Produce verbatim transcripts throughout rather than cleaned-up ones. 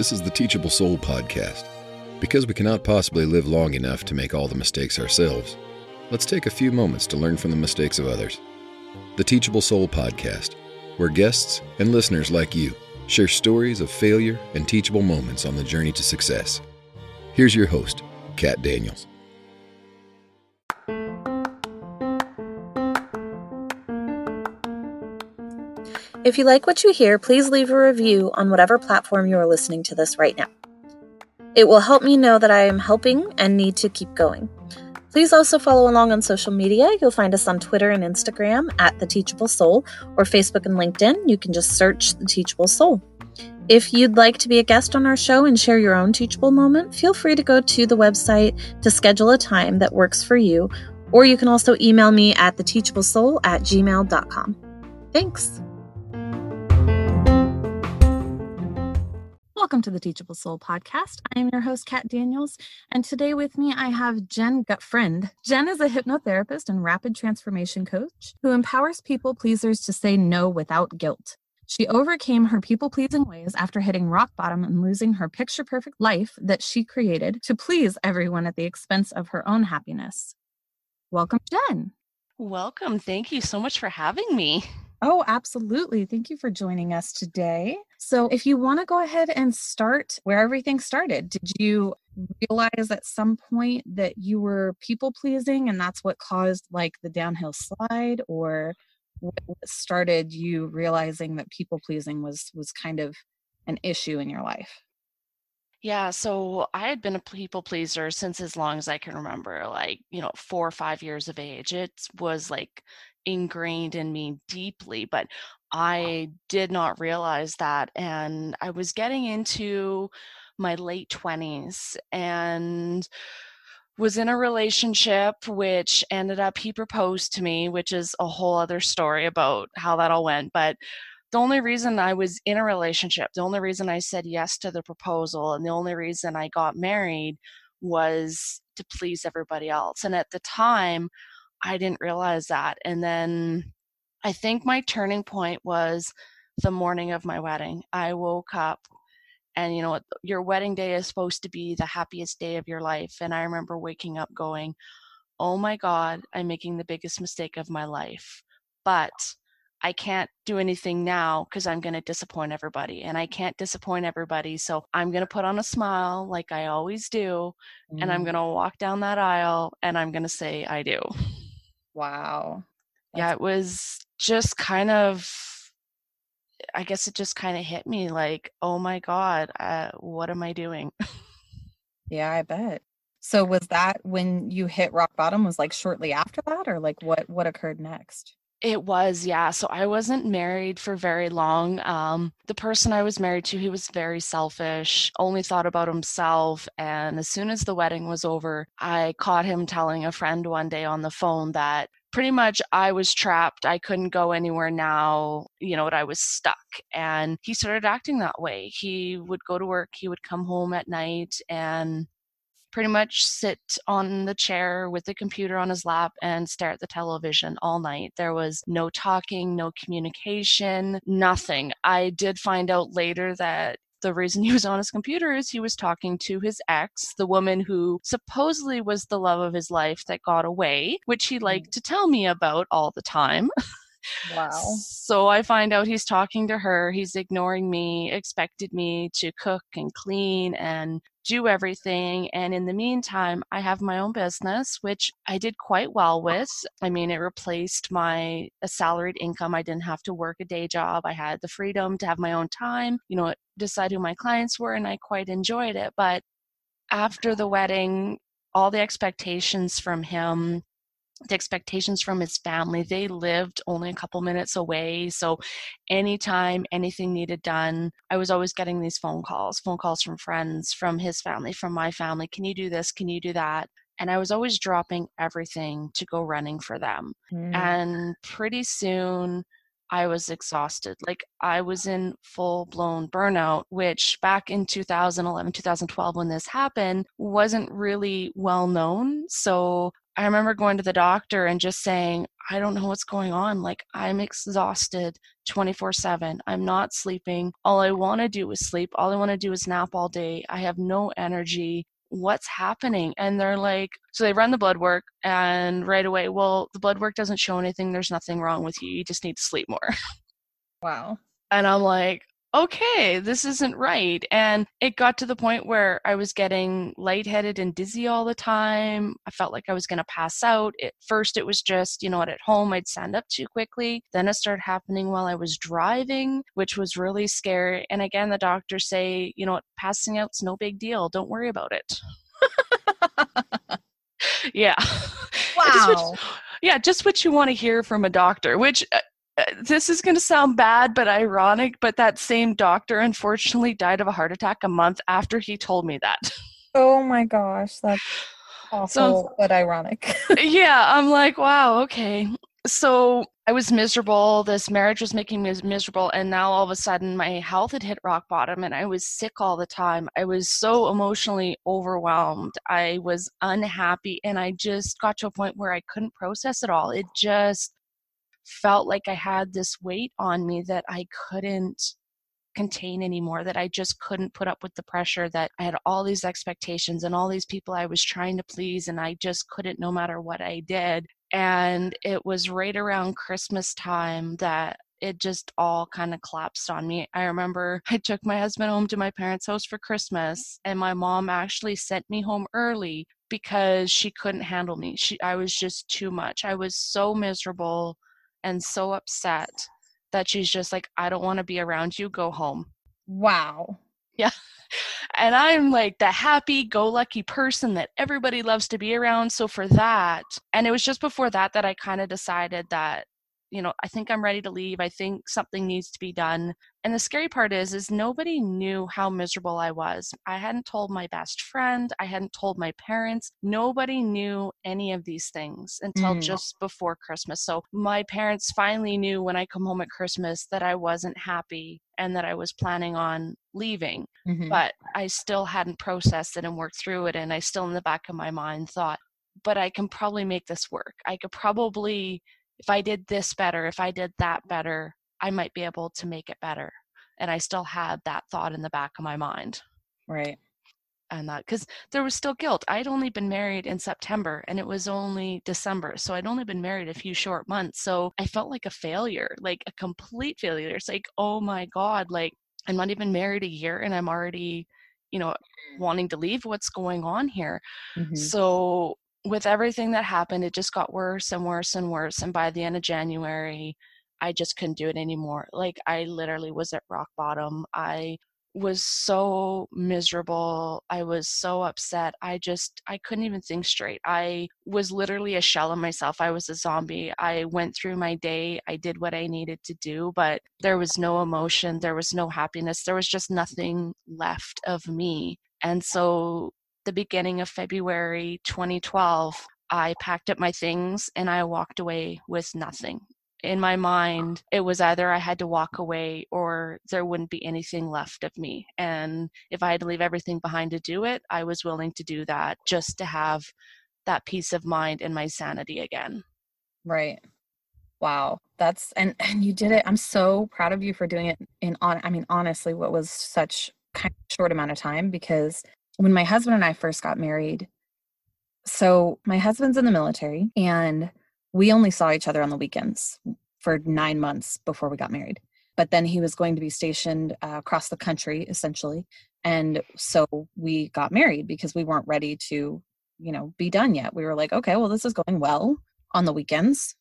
This is the Teachable Soul Podcast. Because we cannot possibly live long enough to make all the mistakes ourselves, let's take a few moments to learn from the mistakes of others. The Teachable Soul Podcast, where guests and listeners like you share stories of failure and teachable moments on the journey to success. Here's your host, Kat Daniels. If you like what you hear, please leave a review on whatever platform you are listening to this right now. It will help me know that I am helping and need to keep going. Please also follow along on social media. You'll find us on Twitter and Instagram at The Teachable Soul, or Facebook and LinkedIn. You can just search The Teachable Soul. If you'd like to be a guest on our show and share your own teachable moment, feel free to go to the website to schedule a time that works for you, or you can also email me at theteachablesoul at gmail dot com. Thanks. Welcome to the Teachable Soul Podcast. I am your host, Kat Daniels, and today with me I have Jen Gutfriend. Jen is a hypnotherapist and rapid transformation coach who empowers people pleasers to say no without guilt. She overcame her people-pleasing ways after hitting rock bottom and losing her picture-perfect life that she created to please everyone at the expense of her own happiness. Welcome, Jen. Welcome. Thank you so much for having me. Oh, absolutely. Thank you for joining us today. So if you want to go ahead and start where everything started, did you realize at some point that you were people pleasing and that's what caused like the downhill slide, or what started you realizing that people pleasing was, was kind of an issue in your life? Yeah. So I had been a people pleaser since as long as I can remember, like, you know, four or five years of age. It was like ingrained in me deeply, but I did not realize that. And I was getting into my late twenties and was in a relationship, which ended up, he proposed to me, which is a whole other story about how that all went. But the only reason I was in a relationship, the only reason I said yes to the proposal, and the only reason I got married was to please everybody else. And at the time, I didn't realize that. And then I think my turning point was the morning of my wedding. I woke up, and you know, your wedding day is supposed to be the happiest day of your life. And I remember waking up going, oh my God, I'm making the biggest mistake of my life. But I can't do anything now because I'm going to disappoint everybody, and I can't disappoint everybody. So I'm going to put on a smile like I always do. Mm. And I'm going to walk down that aisle and I'm going to say, I do. Wow. That's- yeah. It was just kind of, I guess it just kind of hit me like, oh my God, uh, what am I doing? Yeah, I bet. So was that when you hit rock bottom, was like shortly after that, or like what, what occurred next? It was, yeah. So I wasn't married for very long. Um, the person I was married to, he was very selfish, only thought about himself. And as soon as the wedding was over, I caught him telling a friend one day on the phone that pretty much I was trapped. I couldn't go anywhere now. You know, I was stuck. And he started acting that way. He would go to work. He would come home at night and pretty much sit on the chair with the computer on his lap and stare at the television all night. There was no talking, no communication, nothing. I did find out later that the reason he was on his computer is he was talking to his ex, the woman who supposedly was the love of his life that got away, which he liked to tell me about all the time. Wow. So I find out he's talking to her. He's ignoring me, expected me to cook and clean and do everything. And in the meantime, I have my own business, which I did quite well with. I mean, it replaced my a salaried income. I didn't have to work a day job. I had the freedom to have my own time, you know, decide who my clients were, and I quite enjoyed it. But after the wedding, all the expectations from him, the expectations from his family, they lived only a couple minutes away. So anytime anything needed done, I was always getting these phone calls, phone calls from friends, from his family, from my family. Can you do this? Can you do that? And I was always dropping everything to go running for them. Mm. And pretty soon I was exhausted. Like I was in full blown burnout, which back in two thousand eleven, two thousand twelve, when this happened, wasn't really well known. So I remember going to the doctor and just saying, I don't know what's going on. Like, I'm exhausted twenty-four seven. I'm not sleeping. All I want to do is sleep. All I want to do is nap all day. I have no energy. What's happening? And they're like, so they run the blood work and right away, well, the blood work doesn't show anything. There's nothing wrong with you. You just need to sleep more. Wow. And I'm like, okay, this isn't right. And it got to the point where I was getting lightheaded and dizzy all the time. I felt like I was going to pass out. At first, it was just, you know what, at home, I'd stand up too quickly. Then it started happening while I was driving, which was really scary. And again, the doctors say, you know what, passing out's no big deal. Don't worry about it. Yeah. Wow. Just what, yeah, just what you want to hear from a doctor, which... this is going to sound bad, but ironic, but that same doctor unfortunately died of a heart attack a month after he told me that. Oh my gosh, that's awful, so, but ironic. Yeah, I'm like, wow, okay. So I was miserable. This marriage was making me miserable. And now all of a sudden my health had hit rock bottom and I was sick all the time. I was so emotionally overwhelmed. I was unhappy and I just got to a point where I couldn't process it all. It just... felt like I had this weight on me that I couldn't contain anymore, that I just couldn't put up with the pressure, that I had all these expectations and all these people I was trying to please, and I just couldn't no matter what I did. And it was right around Christmas time that it just all kind of collapsed on me. I remember I took my husband home to my parents' house for Christmas, and my mom actually sent me home early because she couldn't handle me. She, I was just too much. I was so miserable and so upset that she's just like, I don't want to be around you. Go home. Wow. Yeah. And I'm like the happy-go-lucky person that everybody loves to be around. So for that, and it was just before that that I kind of decided that, you know, I think I'm ready to leave. I think something needs to be done. And the scary part is, is nobody knew how miserable I was. I hadn't told my best friend. I hadn't told my parents. Nobody knew any of these things until mm. just before Christmas. So my parents finally knew when I come home at Christmas that I wasn't happy and that I was planning on leaving, mm-hmm. but I still hadn't processed it and worked through it. And I still in the back of my mind thought, but I can probably make this work. I could probably... if I did this better, if I did that better, I might be able to make it better. And I still had that thought in the back of my mind. Right. And that, because there was still guilt. I'd only been married in September and it was only December. So I'd only been married a few short months. So I felt like a failure, like a complete failure. It's like, oh my God, like I'm not even married a year and I'm already, you know, wanting to leave. What's going on here? Mm-hmm. So with everything that happened, it just got worse and worse and worse. And by the end of January, I just couldn't do it anymore. Like I literally was at rock bottom. I was so miserable. I was so upset. I just, I couldn't even think straight. I was literally a shell of myself. I was a zombie. I went through my day. I did what I needed to do, but there was no emotion. There was no happiness. There was just nothing left of me. And so the beginning of February twenty twelve, I packed up my things and I walked away with nothing. In my mind, it was either I had to walk away or there wouldn't be anything left of me. And if I had to leave everything behind to do it, I was willing to do that just to have that peace of mind and my sanity again. Right. Wow. That's, and, and you did it. I'm so proud of you for doing it in on, I mean, honestly, what was such kind of short amount of time, because when my husband and I first got married, so my husband's in the military and we only saw each other on the weekends for nine months before we got married. But then he was going to be stationed uh, across the country, essentially. And so we got married because we weren't ready to, you know, be done yet. We were like, okay, well, this is going well on the weekends.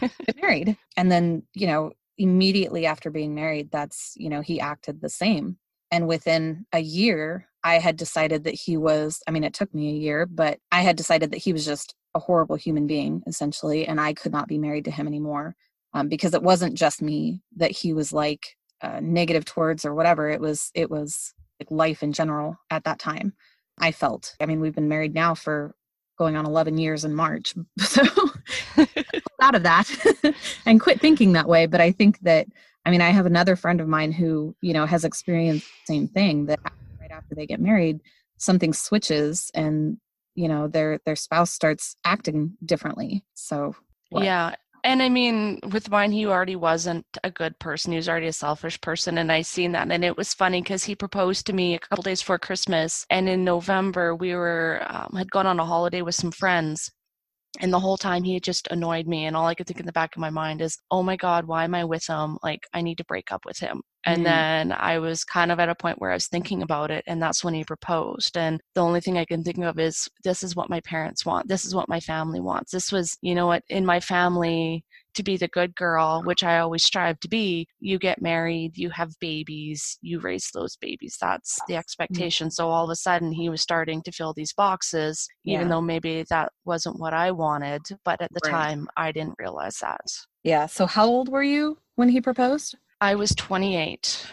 Get married. And then, you know, immediately after being married, that's, you know, he acted the same. And within a year, I had decided that he was, I mean, it took me a year, but I had decided that he was just a horrible human being, essentially, and I could not be married to him anymore um, because it wasn't just me that he was like uh, negative towards or whatever. It was, it was like life in general at that time, I felt. I mean, we've been married now for going on eleven years in March. So I pulled out of that and quit thinking that way. But I think that, I mean, I have another friend of mine who, you know, has experienced the same thing, that right after they get married, something switches and you know, their, their spouse starts acting differently. So what? Yeah. And I mean, with mine, he already wasn't a good person. He was already a selfish person. And I seen that. And it was funny because he proposed to me a couple days before Christmas. And in November, we were, um, had gone on a holiday with some friends. And the whole time he had just annoyed me. And all I could think in the back of my mind is, oh my God, why am I with him? Like, I need to break up with him. And mm-hmm. then I was kind of at a point where I was thinking about it. And that's when he proposed. And the only thing I can think of is, this is what my parents want. This is what my family wants. This was, you know what, in my family, to be the good girl, which I always strive to be, you get married, you have babies, you raise those babies. That's the expectation. Mm-hmm. So all of a sudden he was starting to fill these boxes, even yeah. though maybe that wasn't what I wanted. But at the right. time, I didn't realize that. Yeah. So how old were you when he proposed? I was twenty-eight.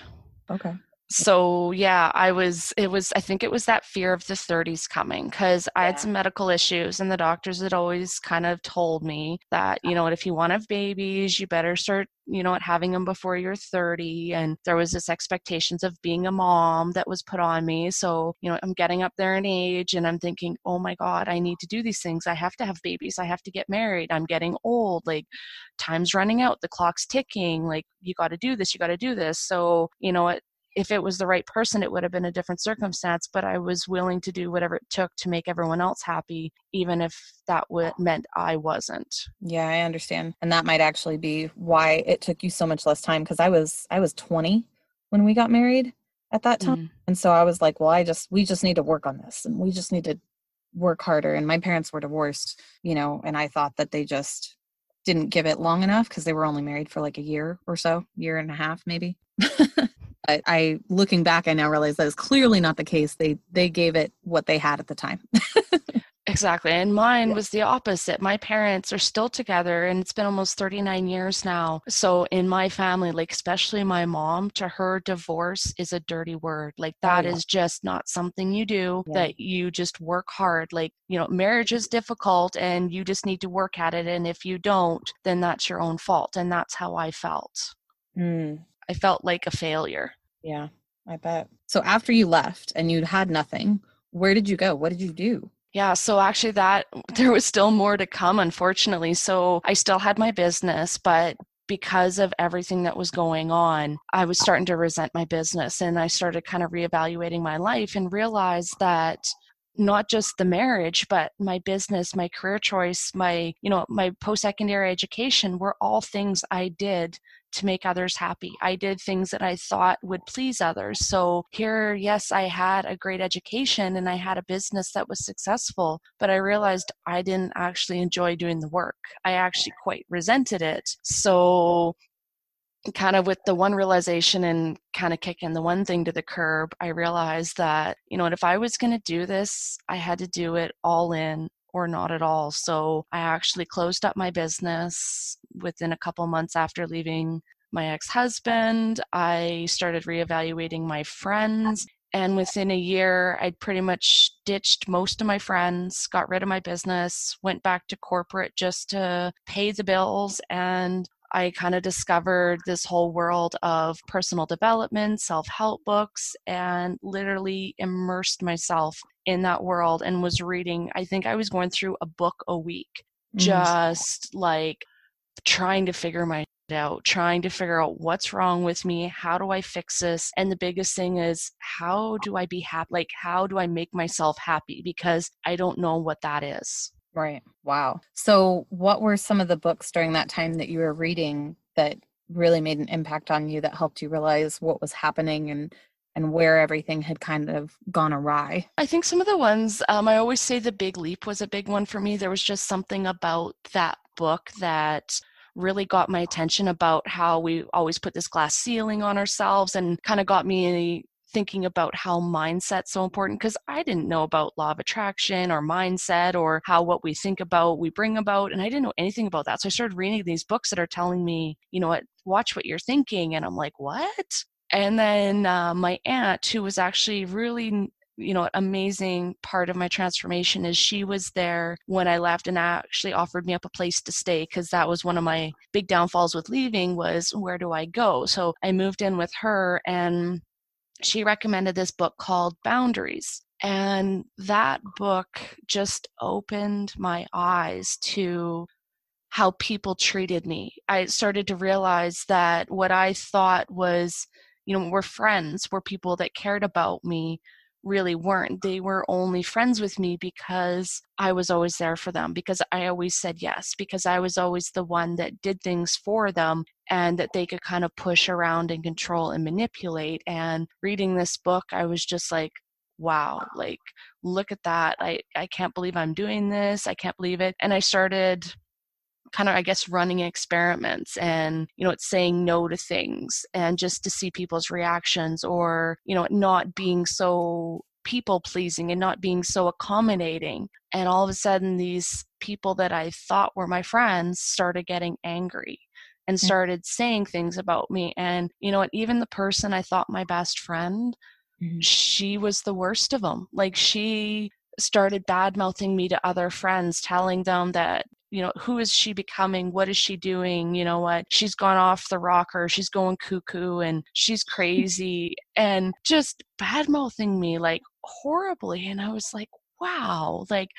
Okay. So yeah, I was, it was, I think it was that fear of the thirties coming, because yeah. I had some medical issues and the doctors had always kind of told me that, you know, if you want to have babies, you better start, you know, having them before you're thirty. And there was this expectations of being a mom that was put on me. So, you know, I'm getting up there in age and I'm thinking, oh my God, I need to do these things. I have to have babies. I have to get married. I'm getting old. Like, time's running out. The clock's ticking. Like, you got to do this. You got to do this. So, you know, it, if it was the right person, it would have been a different circumstance, but I was willing to do whatever it took to make everyone else happy, even if that w- meant I wasn't. Yeah, I understand. And that might actually be why it took you so much less time, because I was, I was twenty when we got married at that time. Mm. And so I was like, well, I just, we just need to work on this and we just need to work harder. And my parents were divorced, you know, and I thought that they just didn't give it long enough because they were only married for like a year or so, year and a half, maybe. But I, looking back, I now realize that is clearly not the case. They, they gave it what they had at the time. Exactly. And mine yeah. was the opposite. My parents are still together and it's been almost thirty-nine years now. So in my family, like, especially my mom, to her, divorce is a dirty word. Like, that oh, yeah. is just not something you do, yeah. that you just work hard. Like, you know, marriage is difficult and you just need to work at it. And if you don't, then that's your own fault. And that's how I felt. Mm. I felt like a failure. Yeah, I bet. So after you left and you'd had nothing, where did you go? What did you do? Yeah, so actually that, there was still more to come, unfortunately. So I still had my business, but because of everything that was going on, I was starting to resent my business. And I started kind of reevaluating my life and realized that not just the marriage, but my business, my career choice, my, you know, my post-secondary education were all things I did to make others happy. I did things that I thought would please others. So here, yes, I had a great education and I had a business that was successful, but I realized I didn't actually enjoy doing the work. I actually quite resented it. So kind of with the one realization and kind of kicking the one thing to the curb, I realized that, you know, if I was going to do this, I had to do it all in or not at all. So I actually closed up my business within a couple months after leaving my ex-husband. I started reevaluating my friends. And within a year, I'd pretty much ditched most of my friends, got rid of my business, went back to corporate just to pay the bills, and I kind of discovered this whole world of personal development, self-help books, and literally immersed myself in that world and was reading. I think I was going through a book a week, just mm-hmm. like trying to figure my shit out, trying to figure out what's wrong with me. How do I fix this? And the biggest thing is, how do I be happy? Like, how do I make myself happy? Because I don't know what that is. Right. Wow. So what were some of the books during that time that you were reading that really made an impact on you, that helped you realize what was happening and, and where everything had kind of gone awry? I think some of the ones, um, I always say The Big Leap was a big one for me. There was just something about that book that really got my attention about how we always put this glass ceiling on ourselves, and kind of got me thinking about how mindset's so important, because I didn't know about law of attraction or mindset or how what we think about we bring about. And I didn't know anything about that. So I started reading these books that are telling me, you know what, watch what you're thinking. And I'm like, what? And then uh, my aunt, who was actually really, you know, amazing part of my transformation, is she was there when I left and actually offered me up a place to stay, because that was one of my big downfalls with leaving, was where do I go? So I moved in with her, and she recommended this book called Boundaries. And that book just opened my eyes to how people treated me. I started to realize that what I thought was, you know, were friends, were people that cared about me, really weren't. They were only friends with me because I was always there for them, because I always said yes, because I was always the one that did things for them and that they could kind of push around and control and manipulate. And reading this book, I was just like, wow, like, look at that. I, I can't believe I'm doing this. I can't believe it. And I started kind of, I guess, running experiments and, you know, it's saying no to things and just to see people's reactions, or, you know, not being so people pleasing and not being so accommodating. And all of a sudden, these people that I thought were my friends started getting angry and started saying things about me. And, you know, even the person I thought my best friend, mm-hmm. she was the worst of them. Like, she started bad mouthing me to other friends, telling them that, you know, who is she becoming? What is she doing? You know what? She's gone off the rocker. She's going cuckoo and she's crazy, and just badmouthing me like horribly. And I was like, wow, like,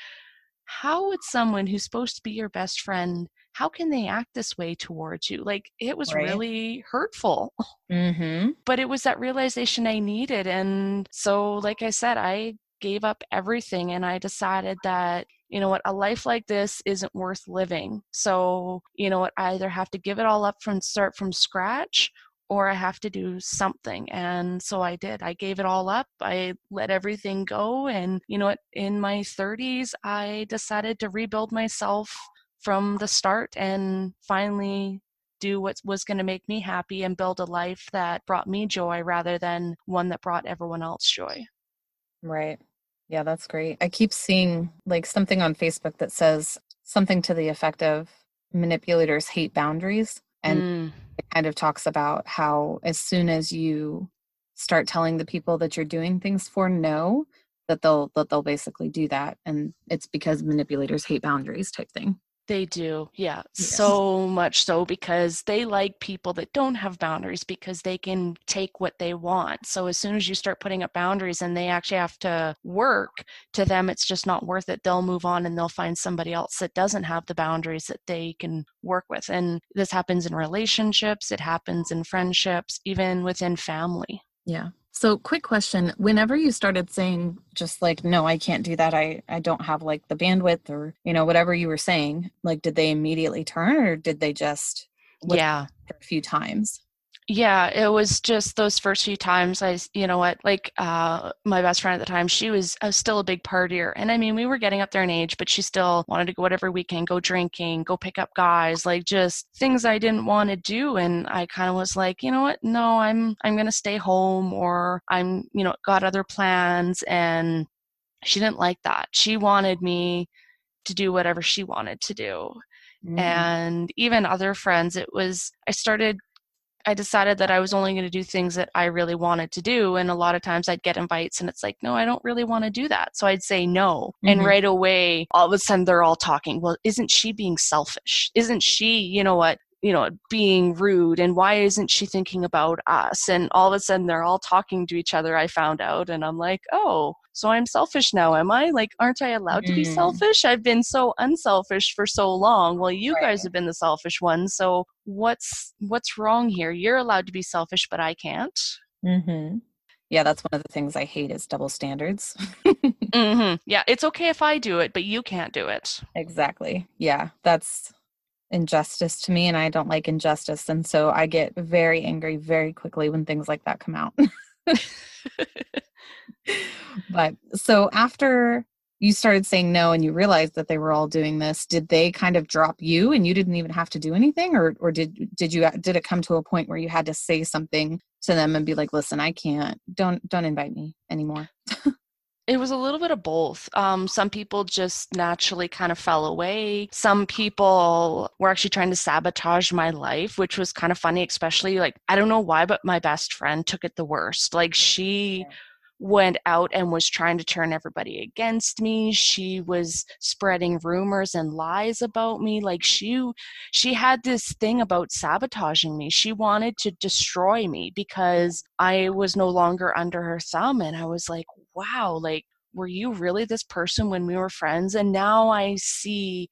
how would someone who's supposed to be your best friend, how can they act this way towards you? Like, it was right. really hurtful, mm-hmm. but it was that realization I needed. And so, like I said, I gave up everything and I decided that, you know what, a life like this isn't worth living. So, you know what, I either have to give it all up from start from scratch, or I have to do something. And so I did. I gave it all up. I let everything go. And, you know what, in my thirties, I decided to rebuild myself from the start and finally do what was going to make me happy and build a life that brought me joy rather than one that brought everyone else joy. Right. Yeah, that's great. I keep seeing like something on Facebook that says something to the effect of manipulators hate boundaries. And mm. it kind of talks about how as soon as you start telling the people that you're doing things for no, that they'll that they'll basically do that. And it's because manipulators hate boundaries type thing. They do. Yeah. Yes. So much so, because they like people that don't have boundaries because they can take what they want. So as soon as you start putting up boundaries and they actually have to work, to them, it's just not worth it. They'll move on and they'll find somebody else that doesn't have the boundaries that they can work with. And this happens in relationships. It happens in friendships, even within family. Yeah. So quick question, whenever you started saying just like, no, I can't do that, I, I don't have like the bandwidth, or, you know, whatever you were saying, like, did they immediately turn, or did they just look yeah. a few times? Yeah, it was just those first few times. I, you know what, like uh, my best friend at the time, she was, I was still a big partier. And I mean, we were getting up there in age, but she still wanted to go out every weekend, go drinking, go pick up guys, like just things I didn't want to do. And I kind of was like, you know what, no, I'm, I'm going to stay home, or I'm, you know, got other plans. And she didn't like that. She wanted me to do whatever she wanted to do. Mm. And even other friends, it was, I started I decided that I was only going to do things that I really wanted to do. And a lot of times I'd get invites and it's like, no, I don't really want to do that. So I'd say no. Mm-hmm. And right away, all of a sudden they're all talking, well, isn't she being selfish? Isn't she, you know what, you know, being rude? And why isn't she thinking about us? And all of a sudden they're all talking to each other, I found out. And I'm like, oh, so I'm selfish now, am I? Like, aren't I allowed mm. to be selfish? I've been so unselfish for so long. Well, you right. guys have been the selfish ones. So what's, what's wrong here? You're allowed to be selfish, but I can't. Mm-hmm. Yeah. That's one of the things I hate is double standards. mm-hmm. Yeah. It's okay if I do it, but you can't do it. Exactly. Yeah. That's injustice to me, and I don't like injustice, and so I get very angry very quickly when things like that come out. But so after you started saying no and you realized that they were all doing this, did they kind of drop you and you didn't even have to do anything, or or did did you did it come to a point where you had to say something to them and be like, listen, I can't, don't don't invite me anymore? It was a little bit of both. Um, some people just naturally kind of fell away. Some people were actually trying to sabotage my life, which was kind of funny, especially like, I don't know why, but my best friend took it the worst. Like, she yeah. went out and was trying to turn everybody against me. She was spreading rumors and lies about me. Like, she, she had this thing about sabotaging me. She wanted to destroy me because I was no longer under her thumb. And I was like, wow, like, were you really this person when we were friends? And now I see,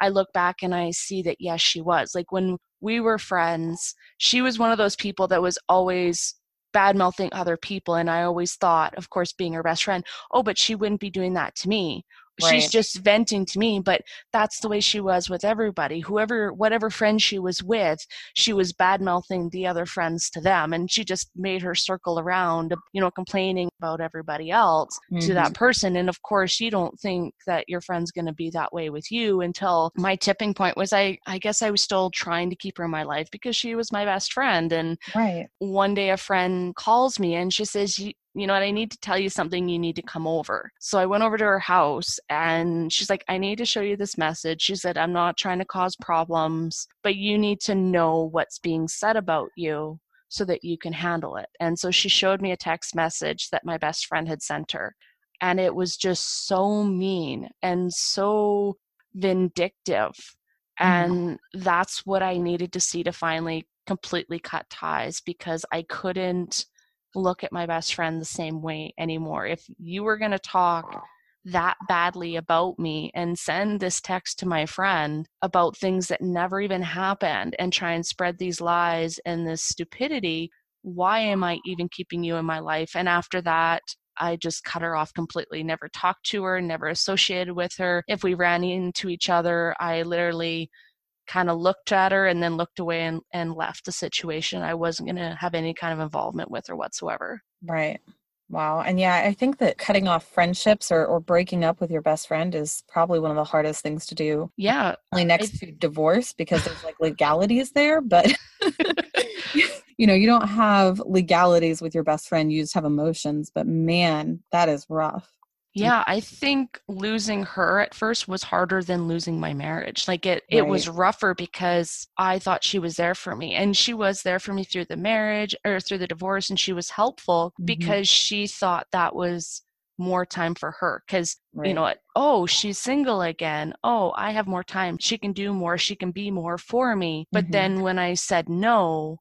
I look back and I see that, yes, she was. Like when we were friends, she was one of those people that was always bad-mouthing other people. And I always thought, of course, being her best friend, oh, but she wouldn't be doing that to me. Right. She's just venting to me, but that's the way she was with everybody. Whoever, whatever friend she was with, she was bad-mouthing the other friends to them. And she just made her circle around, you know, complaining about everybody else mm-hmm. to that person. And of course, you don't think that your friend's going to be that way with you until my tipping point was I, I guess I was still trying to keep her in my life because she was my best friend. And right. one day a friend calls me and she says, you You know what? I need to tell you something. You need to come over. So I went over to her house and she's like, I need to show you this message. She said, I'm not trying to cause problems, but you need to know what's being said about you so that you can handle it. And so she showed me a text message that my best friend had sent her. And it was just so mean and so vindictive. Mm-hmm. And that's what I needed to see to finally completely cut ties, because I couldn't look at my best friend the same way anymore. If you were going to talk that badly about me and send this text to my friend about things that never even happened and try and spread these lies and this stupidity, why am I even keeping you in my life? And after that, I just cut her off completely, never talked to her, never associated with her. If we ran into each other, I literally kind of looked at her and then looked away and, and left the situation. I wasn't going to have any kind of involvement with her whatsoever. Right. Wow. And yeah, I think that cutting off friendships or, or breaking up with your best friend is probably one of the hardest things to do. Yeah. Only next I, to divorce, because there's like legalities there, but you know, you don't have legalities with your best friend. You just have emotions, but man, that is rough. Yeah, I think losing her at first was harder than losing my marriage. Like it, it right. was rougher because I thought she was there for me, and she was there for me through the marriage or through the divorce. And she was helpful mm-hmm. because she thought that was more time for her. Cause right. you know what? Oh, she's single again. Oh, I have more time. She can do more. She can be more for me. But mm-hmm. then when I said no,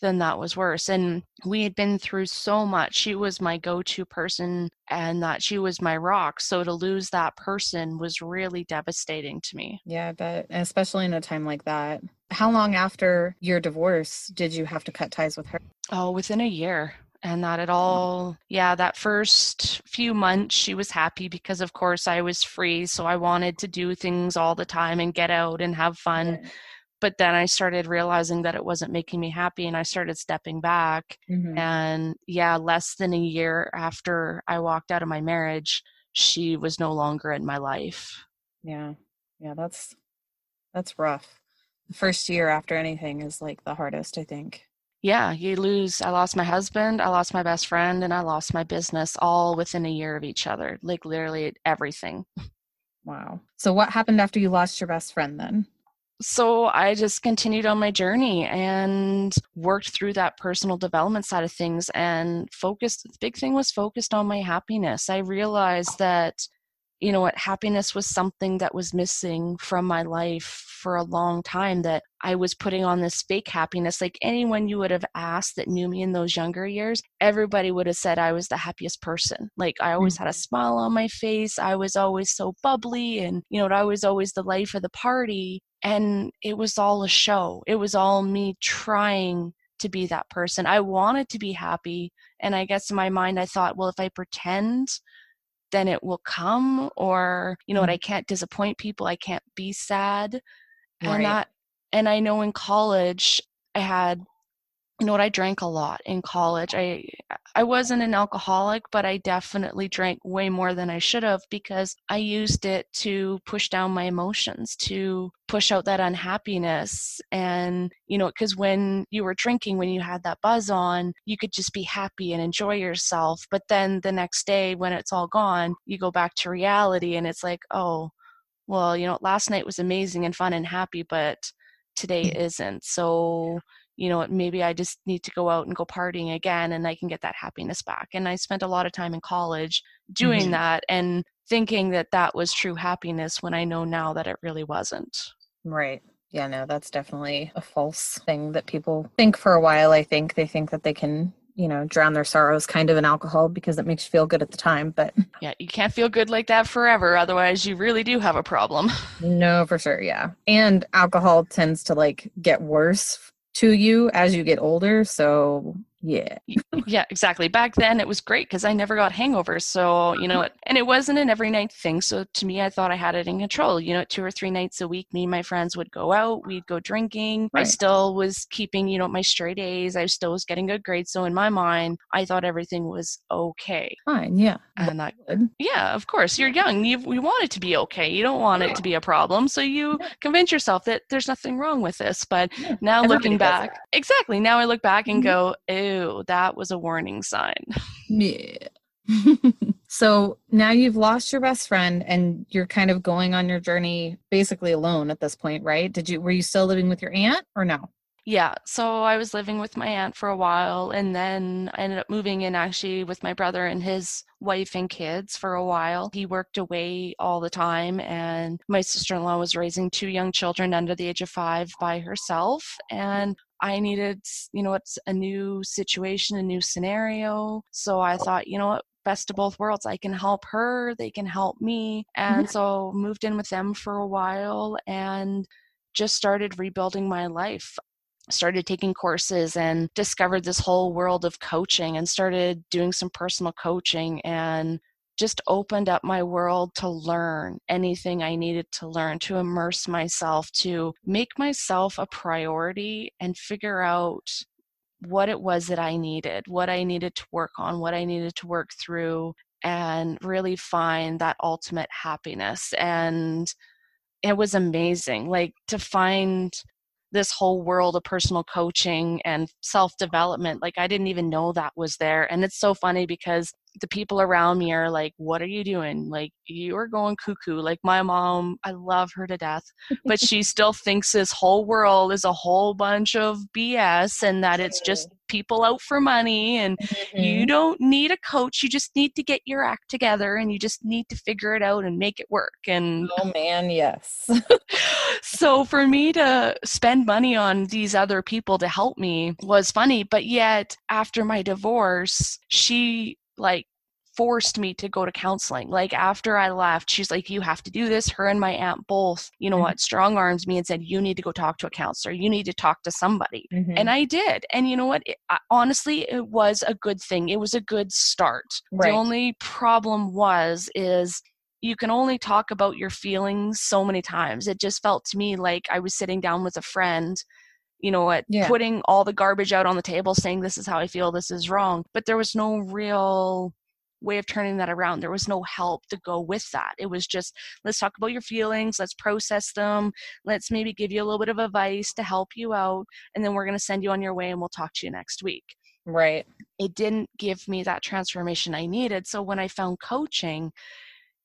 then that was worse. And we had been through so much. She was my go-to person and that she was my rock. So to lose that person was really devastating to me. Yeah, I bet. Especially in a time like that. How long after your divorce did you have to cut ties with her? Oh, within a year. And that at all, yeah, that first few months, she was happy because, of course, I was free. So I wanted to do things all the time and get out and have fun. Yeah. But then I started realizing that it wasn't making me happy, and I started stepping back. Mm-hmm. And yeah, less than a year after I walked out of my marriage, she was no longer in my life. Yeah. Yeah. That's, that's rough. The first year after anything is like the hardest, I think. Yeah. You lose, I lost my husband, I lost my best friend, and I lost my business all within a year of each other, like literally everything. Wow. So what happened after you lost your best friend then? So I just continued on my journey and worked through that personal development side of things and focused. The big thing was focused on my happiness. I realized that, you know what, happiness was something that was missing from my life for a long time, that I was putting on this fake happiness. Like anyone you would have asked that knew me in those younger years, everybody would have said I was the happiest person. Like I always mm-hmm. had a smile on my face. I was always so bubbly and, you know, I was always the life of the party. And it was all a show. It was all me trying to be that person. I wanted to be happy. And I guess in my mind, I thought, well, if I pretend, then it will come. Or, you know what, I can't disappoint people. I can't be sad. Right. And that, and I know in college, I had, you know what, I drank a lot in college. I I wasn't an alcoholic, but I definitely drank way more than I should have because I used it to push down my emotions, to push out that unhappiness. And, you know, because when you were drinking, when you had that buzz on, you could just be happy and enjoy yourself. But then the next day when it's all gone, you go back to reality and it's like, oh, well, you know, last night was amazing and fun and happy, but today isn't. So... Yeah. You know, maybe I just need to go out and go partying again and I can get that happiness back. And I spent a lot of time in college doing mm-hmm. that and thinking that that was true happiness when I know now that it really wasn't. Right. Yeah, no, that's definitely a false thing that people think for a while. I think they think that they can you know, drown their sorrows kind of in alcohol because it makes you feel good at the time. But yeah, you can't feel good like that forever. Otherwise you really do have a problem. No, for sure. Yeah. And alcohol tends to like get worse to you as you get older. So yeah. Yeah, exactly. Back then it was great because I never got hangovers. So, you know, and it wasn't an every night thing. So to me, I thought I had it in control. You know, two or three nights a week, me and my friends would go out, we'd go drinking. Right. I still was keeping, you know, my straight A's. I still was getting good grades. So in my mind, I thought everything was okay. Fine. Yeah. And that, yeah, of course. You're young. You, you want it to be okay. You don't want yeah. it to be a problem. So you yeah. convince yourself that there's nothing wrong with this. But yeah. now Everybody looking back, exactly. Now I look back and mm-hmm. go, ew. That was a warning sign. Yeah. So now you've lost your best friend and you're kind of going on your journey basically alone at this point, right? Did you, were you still living with your aunt or no? Yeah. So I was living with my aunt for a while, and then I ended up moving in actually with my brother and his wife and kids for a while. He worked away all the time, and my sister-in-law was raising two young children under the age of five by herself. And I needed, you know, it's a new situation, a new scenario. So I thought, you know what, best of both worlds. I can help her, they can help me. And mm-hmm. so moved in with them for a while and just started rebuilding my life. Started taking courses and discovered this whole world of coaching and started doing some personal coaching and just opened up my world to learn anything I needed to learn, to immerse myself, to make myself a priority and figure out what it was that I needed, what I needed to work on, what I needed to work through, and really find that ultimate happiness. And it was amazing, like to find this whole world of personal coaching and self-development. Like I didn't even know that was there. And it's so funny because the people around me are like, what are you doing? Like, you're going cuckoo. Like my mom, I love her to death, but she still thinks this whole world is a whole bunch of B S and that it's just people out for money and mm-hmm. you don't need a coach. You just need to get your act together and you just need to figure it out and make it work. And oh man, yes. So for me to spend money on these other people to help me was funny, but yet after my divorce, she like forced me to go to counseling. Like after I left, she's like, you have to do this. Her and my aunt both, you know mm-hmm. what, strong arms me and said, you need to go talk to a counselor. You need to talk to somebody. Mm-hmm. And I did. And you know what? It, I, honestly, it was a good thing. It was a good start. Right. The only problem was, is you can only talk about your feelings so many times. It just felt to me like I was sitting down with a friend, you know what, yeah. putting all the garbage out on the table, saying, this is how I feel, this is wrong. But there was no real way of turning that around. There was no help to go with that. It was just, let's talk about your feelings, let's process them, let's maybe give you a little bit of advice to help you out, and then we're going to send you on your way and we'll talk to you next week. Right. It didn't give me that transformation I needed. So when I found coaching,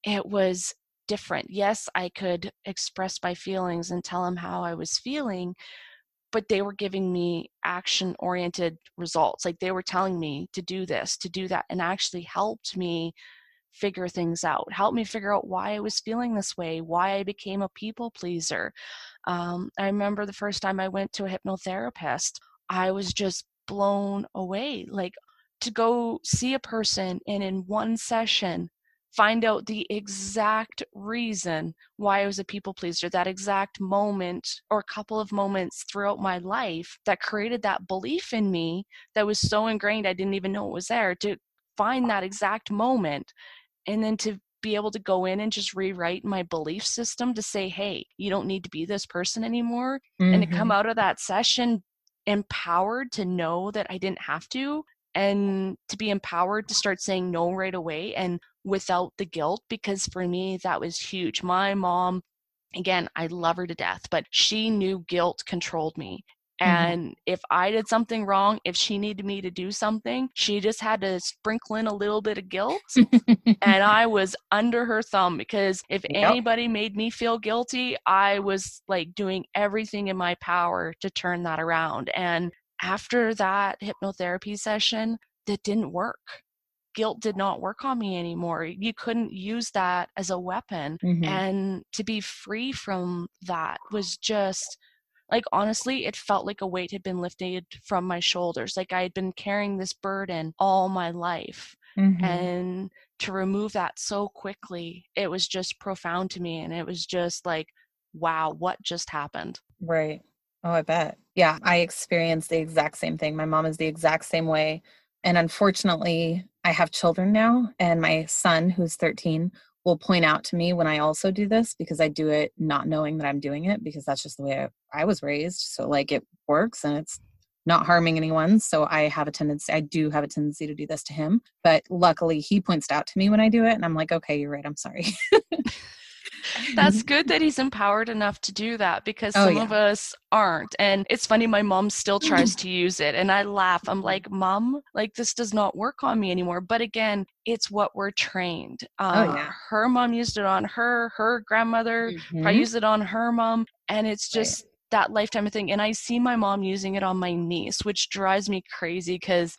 it was different. Yes, I could express my feelings and tell them how I was feeling, but they were giving me action-oriented results. Like they were telling me to do this, to do that, and actually helped me figure things out, helped me figure out why I was feeling this way, why I became a people pleaser. Um, I remember the first time I went to a hypnotherapist, I was just blown away. Like to go see a person and in one session, find out the exact reason why I was a people pleaser, that exact moment or a couple of moments throughout my life that created that belief in me that was so ingrained I didn't even know it was there, to find that exact moment and then to be able to go in and just rewrite my belief system to say, hey, you don't need to be this person anymore. Mm-hmm. And to come out of that session empowered to know that I didn't have to, and to be empowered to start saying no right away and without the guilt, because for me, that was huge. My mom, again, I love her to death, but she knew guilt controlled me. And mm-hmm. if I did something wrong, if she needed me to do something, she just had to sprinkle in a little bit of guilt. And I was under her thumb, because if yep. anybody made me feel guilty, I was like doing everything in my power to turn that around. And after that hypnotherapy session, that didn't work. Guilt did not work on me anymore. You couldn't use that as a weapon. Mm-hmm. And to be free from that was just Like, honestly, it felt like a weight had been lifted from my shoulders. Like I had been carrying this burden all my life. Mm-hmm. And to remove that so quickly, it was just profound to me. And it was just like, wow, what just happened? Right. Oh, I bet. Yeah. I experienced the exact same thing. My mom is the exact same way. And unfortunately, I have children now, and my son, who's thirteen, will point out to me when I also do this, because I do it not knowing that I'm doing it, because that's just the way I, I was raised. So like it works and it's not harming anyone. So I have a tendency, I do have a tendency to do this to him, but luckily he points it out to me when I do it, and I'm like, okay, you're right. I'm sorry. That's good that he's empowered enough to do that, because oh, some yeah. of us aren't. And it's funny, my mom still tries to use it, and I laugh. I'm like, Mom, like this does not work on me anymore. But again, it's what we're trained. Um, oh, yeah. Her mom used it on her, her grandmother mm-hmm. probably used it on her mom. And it's just right. that lifetime thing. And I see my mom using it on my niece, which drives me crazy, because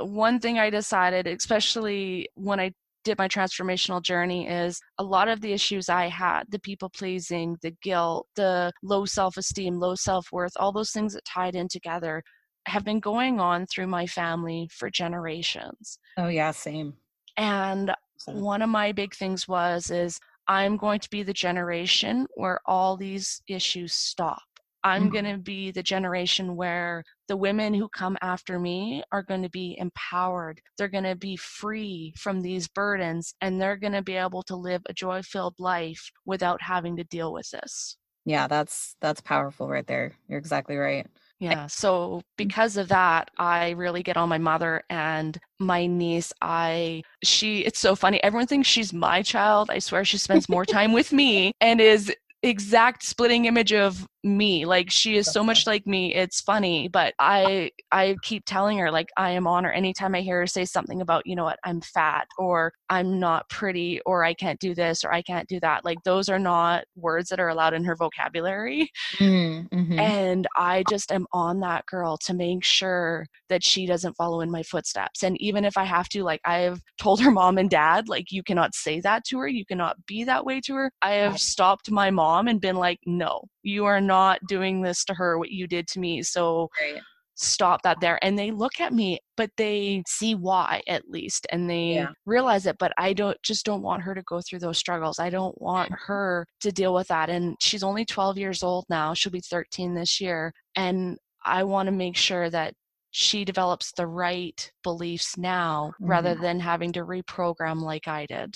one thing I decided, especially when I did my transformational journey, is a lot of the issues I had, the people pleasing, the guilt, the low self-esteem, low self-worth, all those things that tied in together have been going on through my family for generations. Oh yeah, same. And same. One of my big things was, is I'm going to be the generation where all these issues stop. I'm mm-hmm. going to be the generation where the women who come after me are going to be empowered. They're going to be free from these burdens, and they're going to be able to live a joy-filled life without having to deal with this. Yeah, that's that's powerful right there. You're exactly right. Yeah. So because of that, I really get on my mother and my niece. I, she, it's so funny. Everyone thinks she's my child. I swear she spends more time with me and is exact splitting image of me. Like she is so much like me. It's funny, but I I keep telling her, like, I am on her. Anytime I hear her say something about, you know what, I'm fat, or I'm not pretty, or I can't do this, or I can't do that, like those are not words that are allowed in her vocabulary. Mm-hmm. And I just am on that girl to make sure that she doesn't follow in my footsteps. And even if I have to, like I've told her mom and dad, like, you cannot say that to her. You cannot be that way to her. I have stopped my mom and been like, no, you are not not doing this to her, what you did to me. So right. stop that there. And they look at me, but they see why at least. And they yeah. realize it, but I don't just don't want her to go through those struggles. I don't want her to deal with that. And she's only twelve years old now. She'll be thirteen this year. And I want to make sure that she develops the right beliefs now mm-hmm. rather than having to reprogram like I did.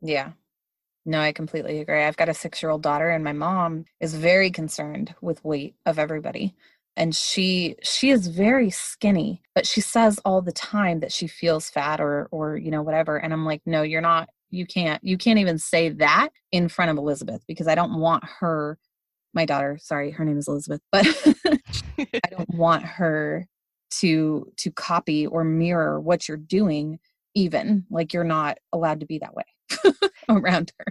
Yeah. No, I completely agree. I've got a six-year-old daughter, and my mom is very concerned with weight of everybody. And she she is very skinny, but she says all the time that she feels fat or or you know whatever. And I'm like, no, you're not. You can't. You can't even say that in front of Elizabeth, because I don't want her, my daughter. Sorry, her name is Elizabeth, but I don't want her to to copy or mirror what you're doing. Even like you're not allowed to be that way. around her.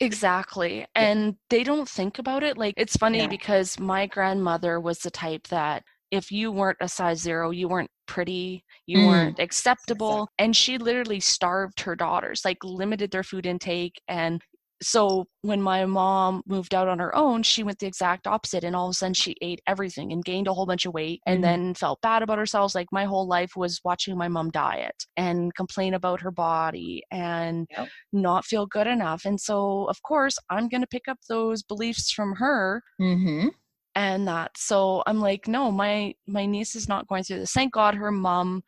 Exactly. And they don't think about it. Like, it's funny yeah. because my grandmother was the type that if you weren't a size zero, you weren't pretty, you mm. weren't acceptable. Exactly. And she literally starved her daughters, like limited their food intake. And so when my mom moved out on her own, she went the exact opposite. And all of a sudden she ate everything and gained a whole bunch of weight and mm-hmm. then felt bad about herself. Like my whole life was watching my mom diet and complain about her body and yep. not feel good enough. And so of course I'm going to pick up those beliefs from her. Mm-hmm. And that, so I'm like, no, my, my niece is not going through this. Thank God her mom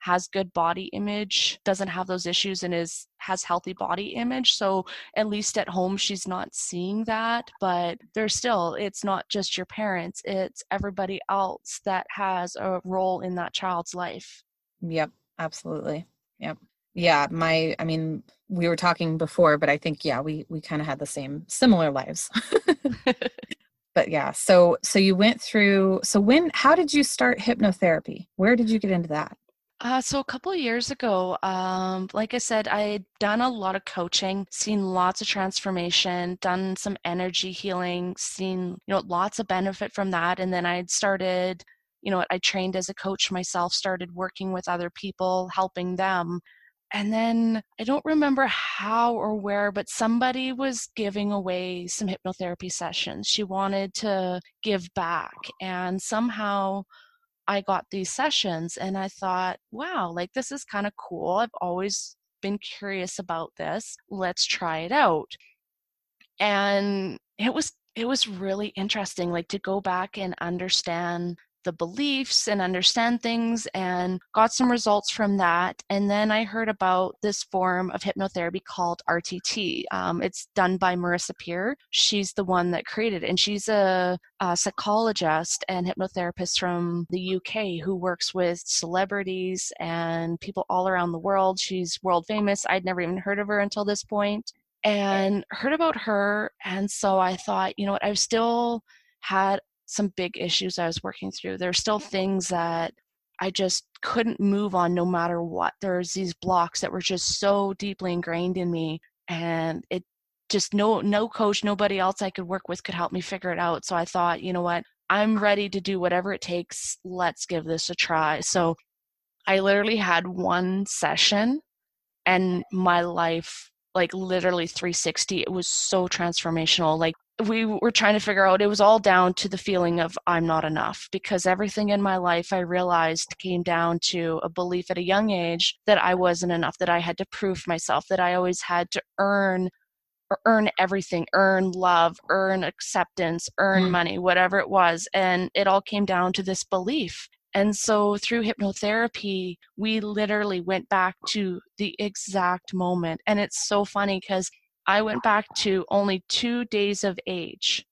has good body image, doesn't have those issues, and is has healthy body image. So at least at home, she's not seeing that. But there's still, it's not just your parents, it's everybody else that has a role in that child's life. Yep, absolutely. Yep. Yeah, my, I mean, we were talking before, but I think, yeah, we, we kind of had the same, similar lives. But yeah, so, so you went through, so when, how did you start hypnotherapy? Where did you get into that? Uh, so a couple of years ago, um, like I said, I had done a lot of coaching, seen lots of transformation, done some energy healing, seen, you know, lots of benefit from that. And then I'd started, you know, I trained as a coach myself, started working with other people, helping them. And then I don't remember how or where, but somebody was giving away some hypnotherapy sessions. She wanted to give back. And somehow I got these sessions and I thought, wow, like this is kind of cool. I've always been curious about this. Let's try it out. And it was it was really interesting, like to go back and understand the beliefs and understand things, and got some results from that. And then I heard about this form of hypnotherapy called R T T. Um, it's done by Marissa Peer. She's the one that created it, and she's a, a psychologist and hypnotherapist from the U K who works with celebrities and people all around the world. She's world famous. I'd never even heard of her until this point, and heard about her. And so I thought, you know what, I've still had some big issues I was working through. There's still things that I just couldn't move on no matter what. There's these blocks that were just so deeply ingrained in me, and it just no no coach, nobody else I could work with could help me figure it out. So I thought, you know what, I'm ready to do whatever it takes. Let's give this a try. So I literally had one session and my life, like literally three sixty, it was so transformational. Like we were trying to figure out, it was all down to the feeling of I'm not enough, because everything in my life I realized came down to a belief at a young age that I wasn't enough, that I had to prove myself, that I always had to earn or earn everything, earn love, earn acceptance, earn mm-hmm. money, whatever it was. And it all came down to this belief. And so through hypnotherapy, we literally went back to the exact moment. And it's so funny because I went back to only two days of age,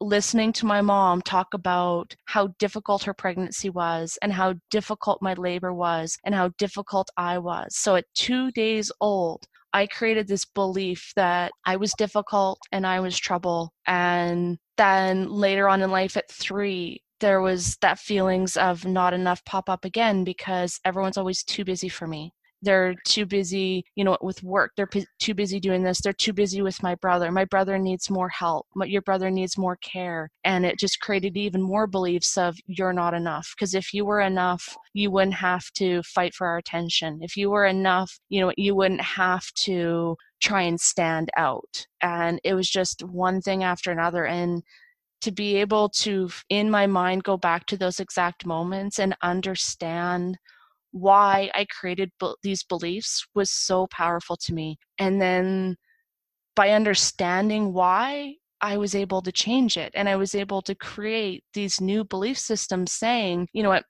listening to my mom talk about how difficult her pregnancy was and how difficult my labor was and how difficult I was. So at two days old, I created this belief that I was difficult and I was trouble. And then later on in life at three, there was that feelings of not enough pop up again, because everyone's always too busy for me. They're too busy, you know, with work. They're p- too busy doing this. They're too busy with my brother. My brother needs more help. My, your brother needs more care. And it just created even more beliefs of you're not enough. Because if you were enough, you wouldn't have to fight for our attention. If you were enough, you know, you wouldn't have to try and stand out. And it was just one thing after another. And to be able to, in my mind, go back to those exact moments and understand why I created be- these beliefs was so powerful to me. And then by understanding why, I was able to change it. And I was able to create these new belief systems saying, you know what,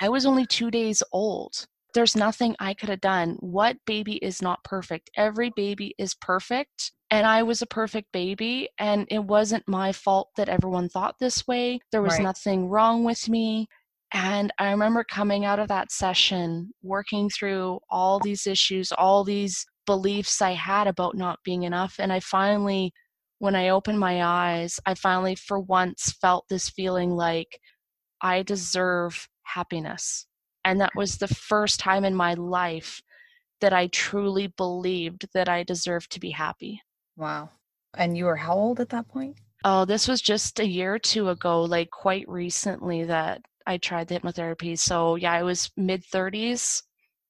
I was only two days old. There's nothing I could have done. What baby is not perfect? Every baby is perfect. And I was a perfect baby, and it wasn't my fault that everyone thought this way. There was right. nothing wrong with me. And I remember coming out of that session, working through all these issues, all these beliefs I had about not being enough. And I finally, when I opened my eyes, I finally for once felt this feeling like I deserve happiness. And that was the first time in my life that I truly believed that I deserved to be happy. Wow. And you were how old at that point? Oh, this was just a year or two ago, like quite recently that I tried the hypnotherapy. So yeah, I was mid thirties.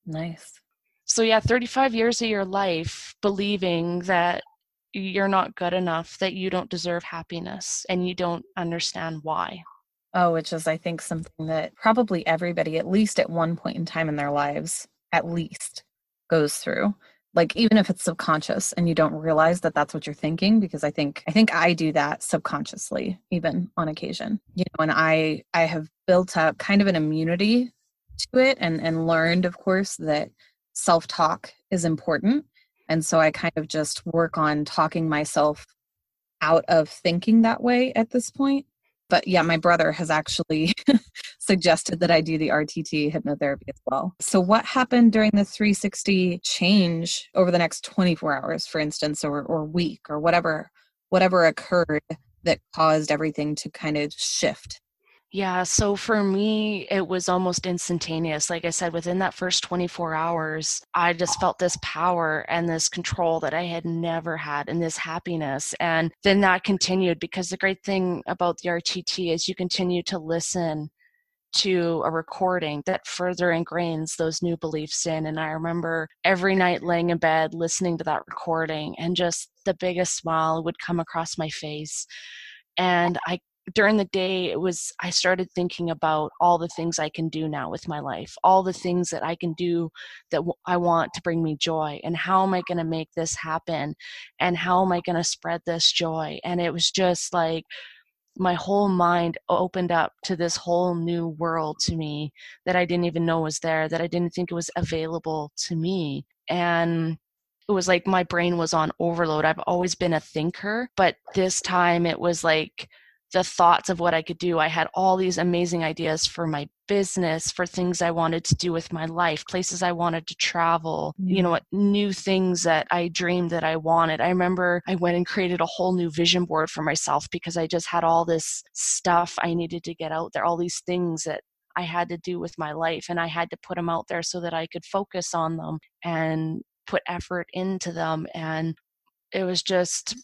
Nice. So yeah, thirty-five years of your life believing that you're not good enough, that you don't deserve happiness and you don't understand why. Oh, which is, I think, something that probably everybody, at least at one point in time in their lives, at least goes through. Like, even if it's subconscious and you don't realize that that's what you're thinking, because I think, I think I do that subconsciously, even on occasion, you know, and I, I have built up kind of an immunity to it and, and learned, of course, that self-talk is important. And so I kind of just work on talking myself out of thinking that way at this point. But yeah, my brother has actually suggested that I do the R T T hypnotherapy as well. So what happened during the three sixty change over the next twenty-four hours, for instance, or, or week or whatever, whatever occurred that caused everything to kind of shift? Yeah. So for me, it was almost instantaneous. Like I said, within that first twenty-four hours, I just felt this power and this control that I had never had and this happiness. And then that continued, because the great thing about the R T T is you continue to listen to a recording that further ingrains those new beliefs in. And I remember every night laying in bed, listening to that recording, and just the biggest smile would come across my face. And I, during the day, it was, I started thinking about all the things I can do now with my life, all the things that I can do that w- I want to bring me joy, and how am I going to make this happen? And how am I going to spread this joy? And it was just like, my whole mind opened up to this whole new world to me that I didn't even know was there, that I didn't think it was available to me. And it was like my brain was on overload. I've always been a thinker, but this time it was like the thoughts of what I could do. I had all these amazing ideas for my business, for things I wanted to do with my life, places I wanted to travel, you know, new things that I dreamed that I wanted. I remember I went and created a whole new vision board for myself because I just had all this stuff I needed to get out there, all these things that I had to do with my life, and I had to put them out there so that I could focus on them and put effort into them. And it was just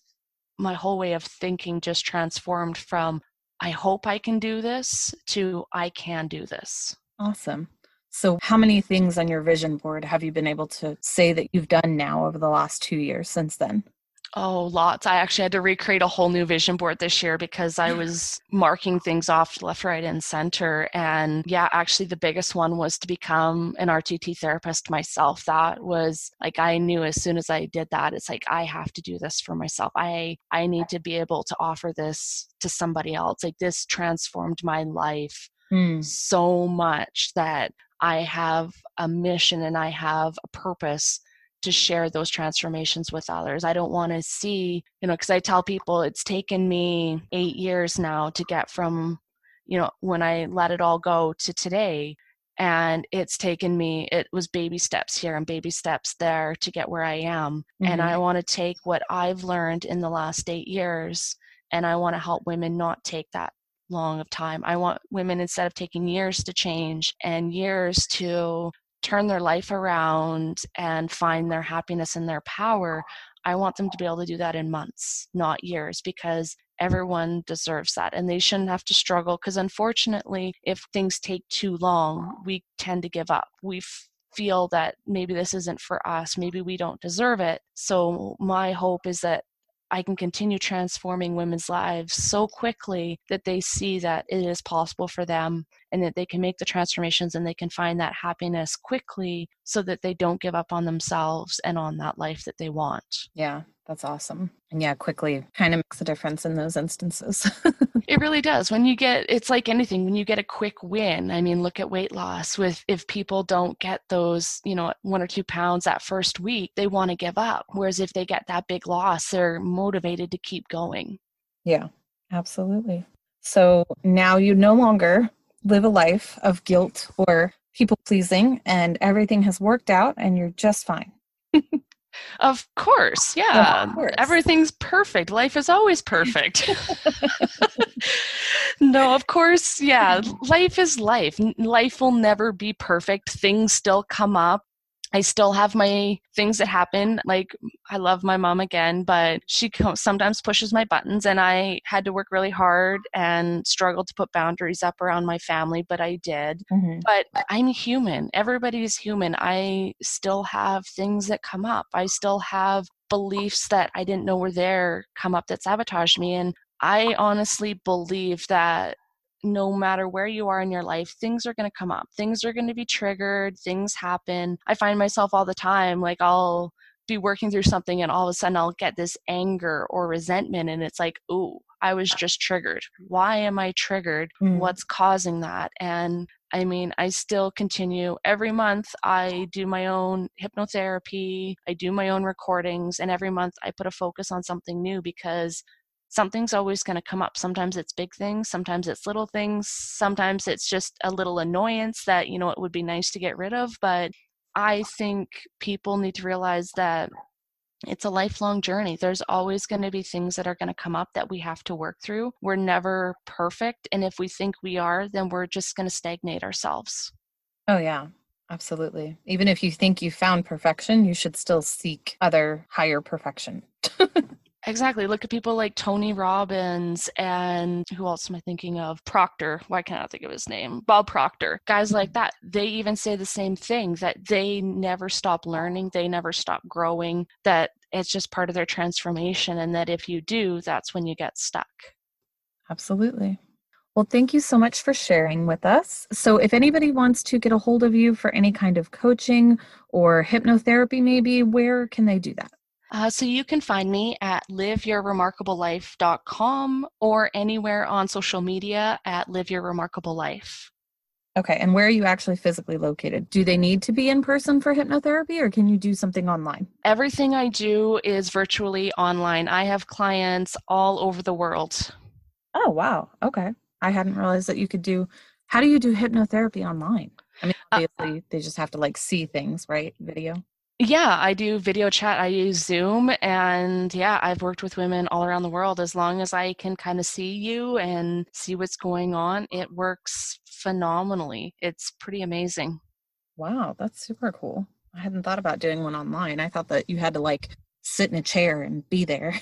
my whole way of thinking just transformed from I hope I can do this to I can do this. Awesome. So how many things on your vision board have you been able to say that you've done now over the last two years since then? Oh, lots. I actually had to recreate a whole new vision board this year because I was marking things off left, right, and center. And yeah, actually the biggest one was to become an R T T therapist myself. That was like, I knew as soon as I did that, it's like, I have to do this for myself. I, I need to be able to offer this to somebody else. Like, this transformed my life mm. so much that I have a mission and I have a purpose to share those transformations with others. I don't want to see, you know, because I tell people it's taken me eight years now to get from, you know, when I let it all go to today. And it's taken me, it was baby steps here and baby steps there to get where I am. Mm-hmm. And I want to take what I've learned in the last eight years and I want to help women not take that long of time. I want women, instead of taking years to change and years to turn their life around and find their happiness and their power, I want them to be able to do that in months, not years, because everyone deserves that. And they shouldn't have to struggle, because unfortunately, if things take too long, we tend to give up. We f- feel that maybe this isn't for us. Maybe we don't deserve it. So my hope is that I can continue transforming women's lives so quickly that they see that it is possible for them and that they can make the transformations and they can find that happiness quickly so that they don't give up on themselves and on that life that they want. Yeah, that's awesome. And yeah, quickly kind of makes a difference in those instances. It really does. When you get, it's like anything, when you get a quick win, I mean, look at weight loss with, if people don't get those, you know, one or two pounds that first week, they want to give up. Whereas if they get that big loss, they're motivated to keep going. Yeah, absolutely. So now you no longer live a life of guilt or people pleasing, and everything has worked out and you're just fine. Of course. Yeah. Of course. Everything's perfect. Life is always perfect. No, of course. Yeah. Life is life. Life will never be perfect. Things still come up. I still have my things that happen. Like, I love my mom again, but she sometimes pushes my buttons, and I had to work really hard and struggled to put boundaries up around my family, but I did. Mm-hmm. But I'm human. Everybody's human. I still have things that come up. I still have beliefs that I didn't know were there come up that sabotaged me. And I honestly believe that no matter where you are in your life, things are going to come up. Things are going to be triggered. Things happen. I find myself all the time, like, I'll be working through something and all of a sudden I'll get this anger or resentment. And it's like, ooh, I was just triggered. Why am I triggered? Mm. What's causing that? And I mean, I still continue. Every month I do my own hypnotherapy. I do my own recordings. And every month I put a focus on something new, because something's always going to come up. Sometimes it's big things. Sometimes it's little things. Sometimes it's just a little annoyance that, you know, it would be nice to get rid of. But I think people need to realize that it's a lifelong journey. There's always going to be things that are going to come up that we have to work through. We're never perfect. And if we think we are, then we're just going to stagnate ourselves. Oh, yeah. Absolutely. Even if you think you found perfection, you should still seek other higher perfection. Exactly. Look at people like Tony Robbins and who else am I thinking of? Proctor. Why can't I think of his name? Bob Proctor. Guys like that. They even say the same thing, that they never stop learning. They never stop growing, that it's just part of their transformation. And that if you do, that's when you get stuck. Absolutely. Well, thank you so much for sharing with us. So if anybody wants to get a hold of you for any kind of coaching or hypnotherapy, maybe, where can they do that? Uh, so you can find me at live your remarkable life dot com or anywhere on social media at live your remarkable life. Okay. And where are you actually physically located? Do they need to be in person for hypnotherapy, or can you do something online? Everything I do is virtually online. I have clients all over the world. Oh, wow. Okay. I hadn't realized that you could do, how do you do hypnotherapy online? I mean, obviously uh, they just have to like see things, right? Video. Yeah, I do video chat. I use Zoom, and yeah, I've worked with women all around the world. As long as I can kind of see you and see what's going on, it works phenomenally. It's pretty amazing. Wow, that's super cool. I hadn't thought about doing one online. I thought that you had to like sit in a chair and be there.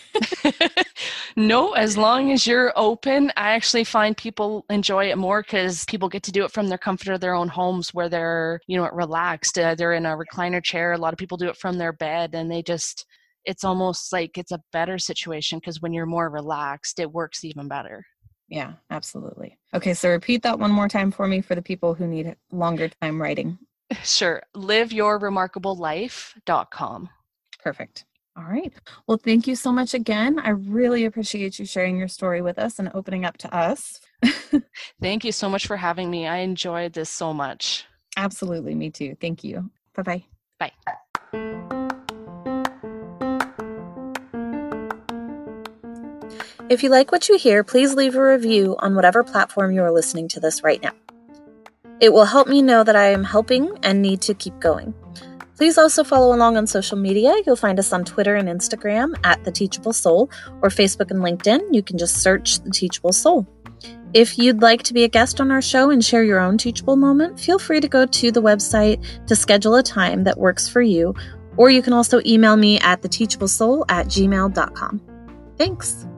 No, as long as you're open, I actually find people enjoy it more because people get to do it from their comfort of their own homes where they're, you know, relaxed. Uh, they're in a recliner chair. A lot of people do it from their bed, and they just, it's almost like it's a better situation because when you're more relaxed, it works even better. Yeah, absolutely. Okay, so repeat that one more time for me for the people who need longer time writing. Sure. live your remarkable life dot com. Perfect. All right. Well, thank you so much again. I really appreciate you sharing your story with us and opening up to us. Thank you so much for having me. I enjoyed this so much. Absolutely. Me too. Thank you. Bye-bye. Bye. If you like what you hear, please leave a review on whatever platform you are listening to this right now. It will help me know that I am helping and need to keep going. Please also follow along on social media. You'll find us on Twitter and Instagram at The Teachable Soul, or Facebook and LinkedIn. You can just search The Teachable Soul. If you'd like to be a guest on our show and share your own teachable moment, feel free to go to the website to schedule a time that works for you, or you can also email me at the teachable soul at gmail dot com. Thanks.